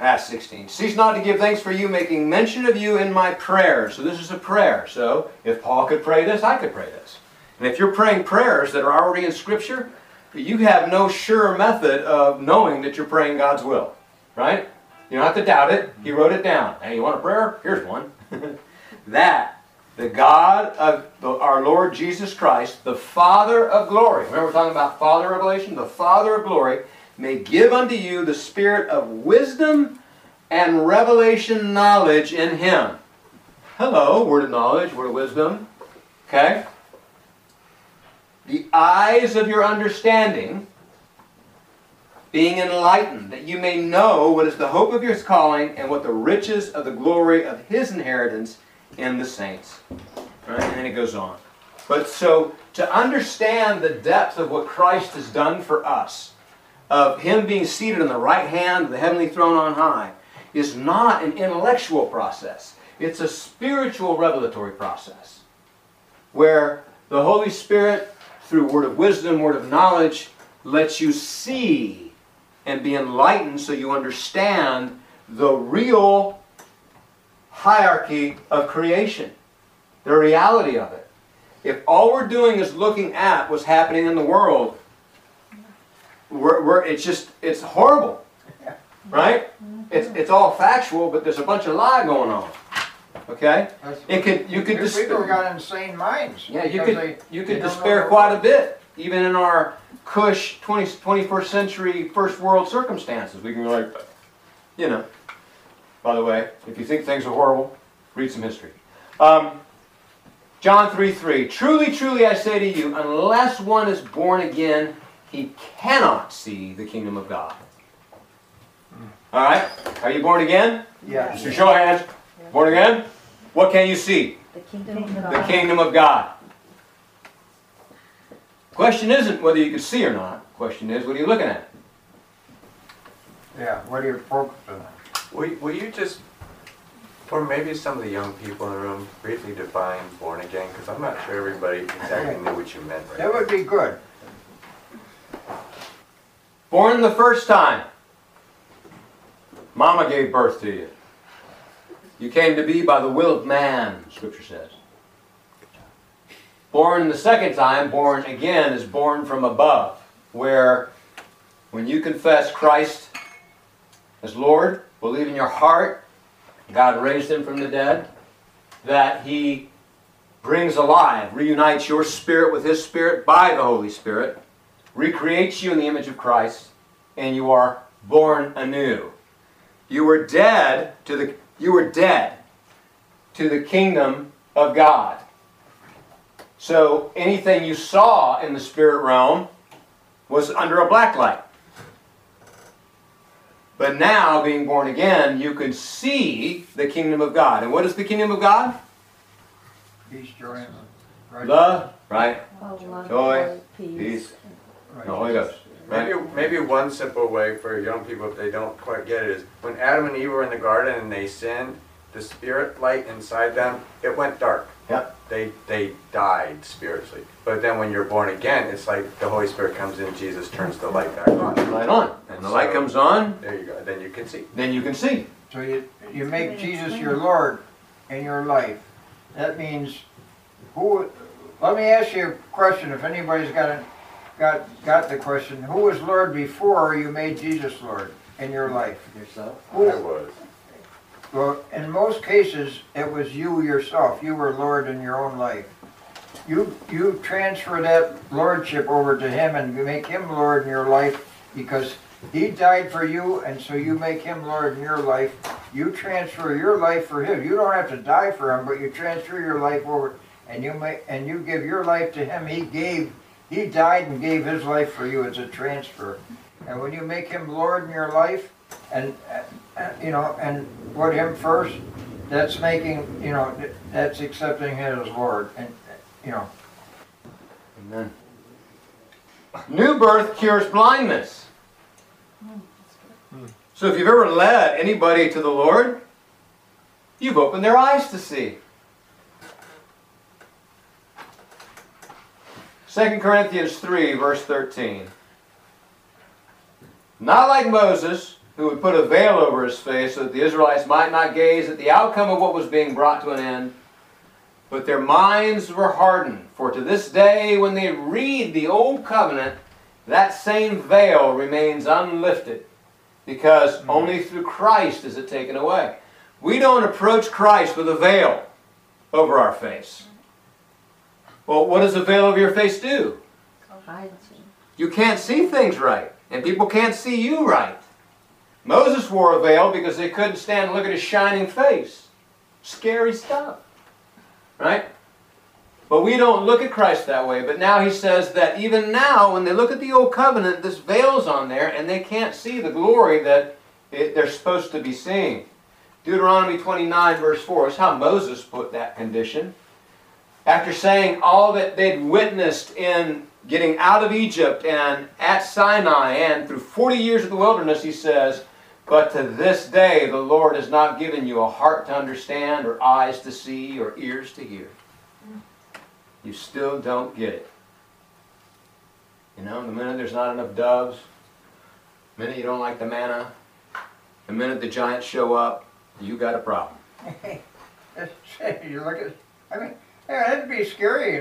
Ah, 16. Cease not to give thanks for you, making mention of you in my prayers. So this is a prayer. So if Paul could pray this, I could pray this. And if you're praying prayers that are already in Scripture, you have no sure method of knowing that you're praying God's will. Right? You don't have to doubt it. He wrote it down. Hey, you want a prayer? Here's one. That the God of our Lord Jesus Christ, the Father of glory. Remember we're talking about Father revelation? The Father of glory may give unto you the spirit of wisdom and revelation knowledge in Him. Hello, word of knowledge, word of wisdom. Okay? The eyes of your understanding being enlightened, that you may know what is the hope of your calling and what the riches of the glory of His inheritance in the saints. Right? And then it goes on. But so, to understand the depth of what Christ has done for us, of Him being seated on the right hand of the heavenly throne on high, is not an intellectual process. It's a spiritual revelatory process where the Holy Spirit, through word of wisdom, word of knowledge, lets you see and be enlightened so you understand the real hierarchy of creation, the reality of it. If all we're doing is looking at what's happening in the world, it's horrible, right? It's all factual, but there's a bunch of lie going on. Okay, you could people got insane minds. Yeah, you could despair quite a bit, even in our cush 21st century first world circumstances. We can be like, you know. By the way, if you think things are horrible, read some history. John 3:3. Truly, truly, I say to you, unless one is born again, he cannot see the kingdom of God. All right, are you born again? Yeah. So show hands. Born again? What can you see? The kingdom of God. The kingdom of God. Question isn't whether you can see or not. Question is, what are you looking at? Yeah, what are you focused on? Will you just, or maybe some of the young people in the room, briefly define born again? Because I'm not sure everybody exactly knew what you meant. Right, that would be good. Born the first time. Mama gave birth to you. You came to be by the will of man, Scripture says. Born the second time, born again, is born from above, where when you confess Christ as Lord, believe in your heart, God raised Him from the dead, that He brings alive, reunites your spirit with His spirit by the Holy Spirit, recreates you in the image of Christ, and you are born anew. You were dead to the kingdom of God. So anything you saw in the spirit realm was under a black light. But now, being born again, you can see the kingdom of God. And what is the kingdom of God? Peace, joy, and righteousness. Love, right? Joy, peace, and the Holy Ghost. Maybe one simple way for young people, if they don't quite get it, is when Adam and Eve were in the garden and they sinned, the spirit light inside them, it went dark. Yep. They died spiritually. But then when you're born again, it's like the Holy Spirit comes in, Jesus turns the light back on. Right on. And the light comes on. There you go. Then you can see. Then you can see. So you make Jesus your Lord in your life. That means who? Let me ask you a question. If anybody's got the question, who was Lord before you made Jesus Lord in your life? Yourself. Who was? Well, in most cases, it was you yourself. You were Lord in your own life. You transfer that lordship over to Him and make Him Lord in your life because He died for you, and so you make him Lord in your life. You transfer your life for him. You don't have to die for him, but you transfer your life over, and you give your life to him. He died and gave his life for you as a transfer. And when you make him Lord in your life, and put him first, that's making, that's accepting him as Lord, and. Amen. New birth cures blindness. So if you've ever led anybody to the Lord, you've opened their eyes to see. 2 Corinthians 3, verse 13. Not like Moses, who would put a veil over his face so that the Israelites might not gaze at the outcome of what was being brought to an end, but their minds were hardened. For to this day, when they read the Old Covenant, that same veil remains unlifted, because only through Christ is it taken away. We don't approach Christ with a veil over our face. Well, what does a veil over your face do? You can't see things right, and people can't see you right. Moses wore a veil because they couldn't stand and look at his shining face. Scary stuff, right? But we don't look at Christ that way. But now he says that even now, when they look at the Old Covenant, this veil's on there, and they can't see the glory that they're supposed to be seeing. Deuteronomy 29, verse 4, is how Moses put that condition. After saying all that they'd witnessed in getting out of Egypt and at Sinai and through 40 years of the wilderness, he says, but to this day the Lord has not given you a heart to understand or eyes to see or ears to hear. You still don't get it. You know, the minute there's not enough doves, the minute you don't like the manna, the minute the giants show up, you got a problem. You look at, yeah, it'd be scary,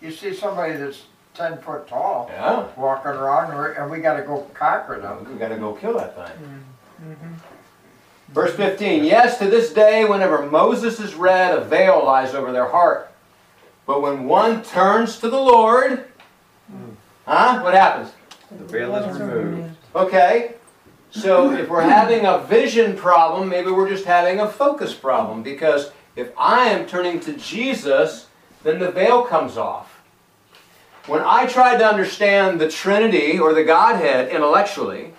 you see somebody that's 10 foot tall, yeah, walking around, and we got to go conquer them. We got to go kill that thing. Mm-hmm. Verse 15. Yes, to this day, whenever Moses is read, a veil lies over their heart. But when one turns to the Lord, what happens? The veil is removed. Okay. So if we're having a vision problem, maybe we're just having a focus problem, because if I am turning to Jesus, then the veil comes off. When I tried to understand the Trinity or the Godhead intellectually,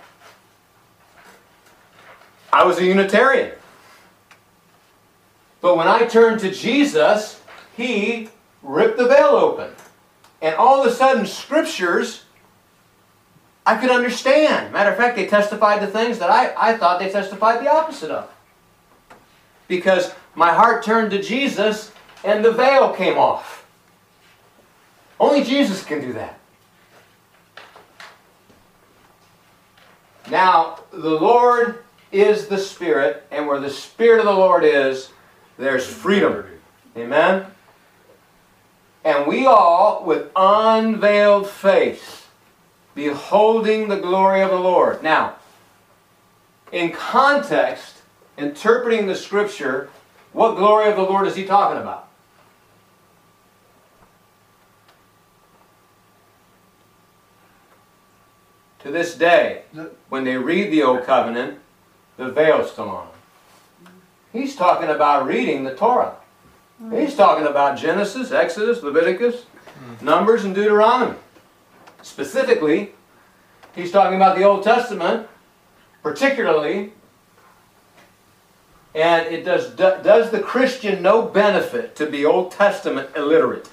I was a Unitarian. But when I turned to Jesus, he ripped the veil open. And all of a sudden, scriptures, I could understand. Matter of fact, they testified to things that I thought they testified the opposite of. Because my heart turned to Jesus and the veil came off. Only Jesus can do that. Now, the Lord is the Spirit, and where the Spirit of the Lord is, there's freedom. Amen? And we all, with unveiled face, beholding the glory of the Lord. Now, in context, interpreting the Scripture, what glory of the Lord is he talking about? To this day, when they read the Old Covenant, the veil's still on them. He's talking about reading the Torah. He's talking about Genesis, Exodus, Leviticus, Numbers, and Deuteronomy. Specifically, he's talking about the Old Testament, particularly, and it does the Christian no benefit to be Old Testament illiterate.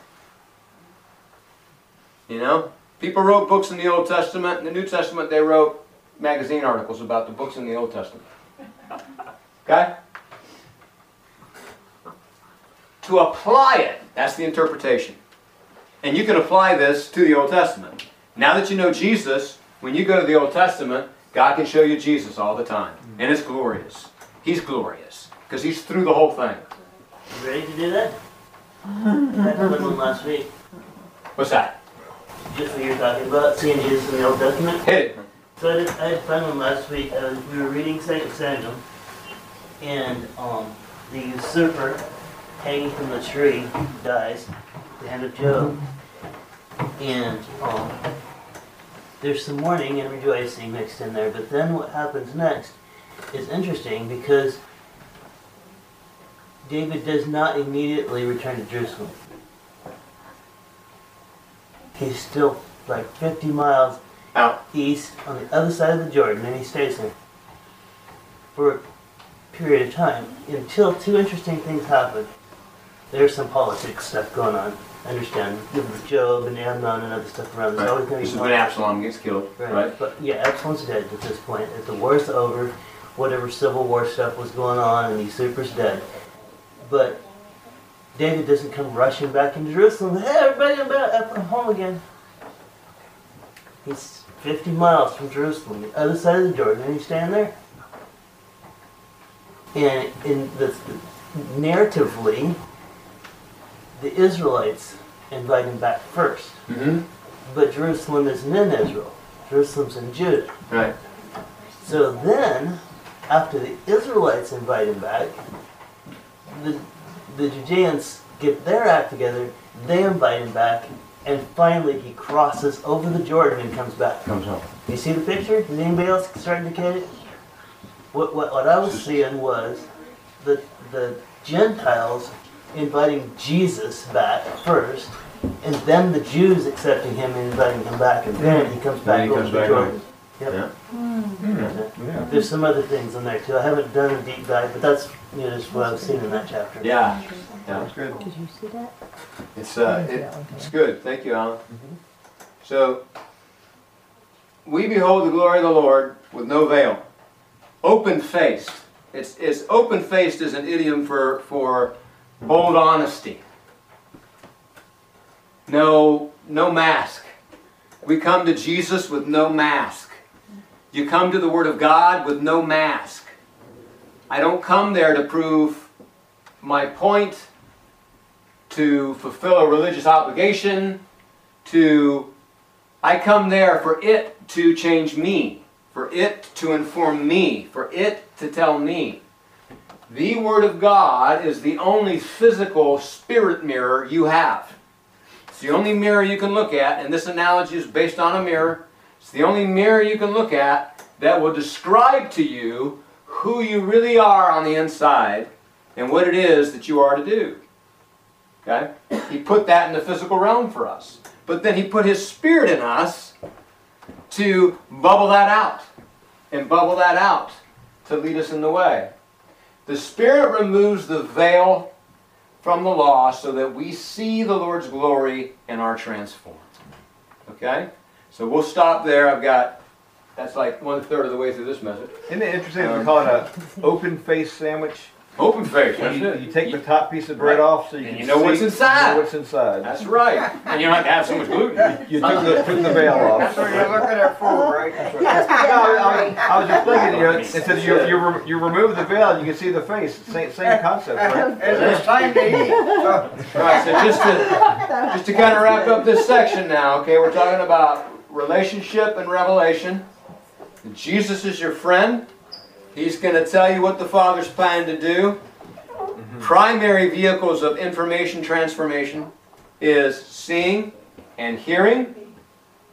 You know? People wrote books in the Old Testament. In the New Testament, they wrote magazine articles about the books in the Old Testament. Okay? To apply it, that's the interpretation. And you can apply this to the Old Testament. Now that you know Jesus, when you go to the Old Testament, God can show you Jesus all the time. And it's glorious. He's glorious. Because he's through the whole thing. You ready to do that? That happened last week. What's that? Just what you were talking about, seeing Jesus in the Old Testament. Hit it. So I had fun one last week. We were reading 2 Samuel, and the usurper hanging from the tree dies at the hand of Job. And there's some mourning and rejoicing mixed in there, but then what happens next is interesting because David does not immediately return to Jerusalem. He's still like 50 miles out east on the other side of the Jordan, and he stays there for a period of time until two interesting things happen. There's some politics stuff going on. I understand. With Job and Amnon and other stuff around. There's always going to be. This is when Absalom gets killed, right? But yeah, Absalom's dead at this point. If the war's over, whatever civil war stuff was going on, and the usurper's dead. But David doesn't come rushing back into Jerusalem. Hey, everybody, I'm home again. He's 50 miles from Jerusalem, the other side of the Jordan, and he's staying there. And in the narratively, the Israelites invite him back first. Mm-hmm. But Jerusalem isn't in Israel. Jerusalem's in Judah. Right. So then, after the Israelites invite him back, the Judeans get their act together, they invite him back, and finally he crosses over the Jordan and comes back. Comes home. You see the picture? Does anybody else start to get it? What I was seeing was the Gentiles inviting Jesus back first, and then the Jews accepting him and inviting him back, and then he comes back over the Jordan. Yep. Yeah. Mm-hmm. Yeah. There's some other things in there too. I haven't done a deep dive, but that's just what I've seen in that chapter. Yeah, that's good. Did you see that? It's good. Thank you, Alan. Mm-hmm. So we behold the glory of the Lord with no veil, open-faced. It's open-faced is an idiom for bold honesty. No mask. We come to Jesus with no mask. You come to the Word of God with no mask. I don't come there to prove my point, to fulfill a religious obligation, I come there for it to change me, for it to inform me, for it to tell me. The Word of God is the only physical spirit mirror you have. It's the only mirror you can look at, and this analogy is based on a mirror. It's the only mirror you can look at that will describe to you who you really are on the inside and what it is that you are to do. Okay? He put that in the physical realm for us. But then He put His Spirit in us to bubble that out and bubble that out to lead us in the way. The Spirit removes the veil from the law so that we see the Lord's glory and are transformed. Okay? So we'll stop there. That's like 1/3 of the way through this message. Isn't it interesting we call it an open-faced sandwich? Open-faced, that's it. You take the top piece of bread off so you can see what's inside. You know what's inside. That's right. And you don't have to have so much gluten. You took the veil off. So you're looking at food, right? I was just thinking, instead you remove the veil, you can see the face. Same concept, right? It's time to eat. All right, so just to kind of wrap up this section now, okay, we're talking about relationship and revelation. Jesus is your friend. He's going to tell you what the Father's plan to do. Mm-hmm. Primary vehicles of information transformation is seeing and hearing,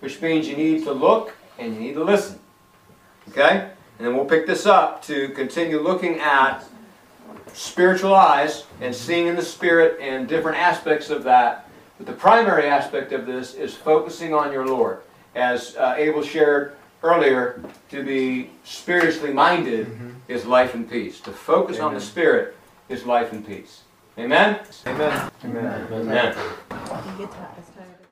which means you need to look and you need to listen. Okay? And then we'll pick this up to continue looking at spiritual eyes and seeing in the Spirit and different aspects of that. But the primary aspect of this is focusing on your Lord. As Abel shared earlier, to be spiritually minded is life and peace. To focus on the Spirit is life and peace. Amen? Amen. Amen. Amen. Amen.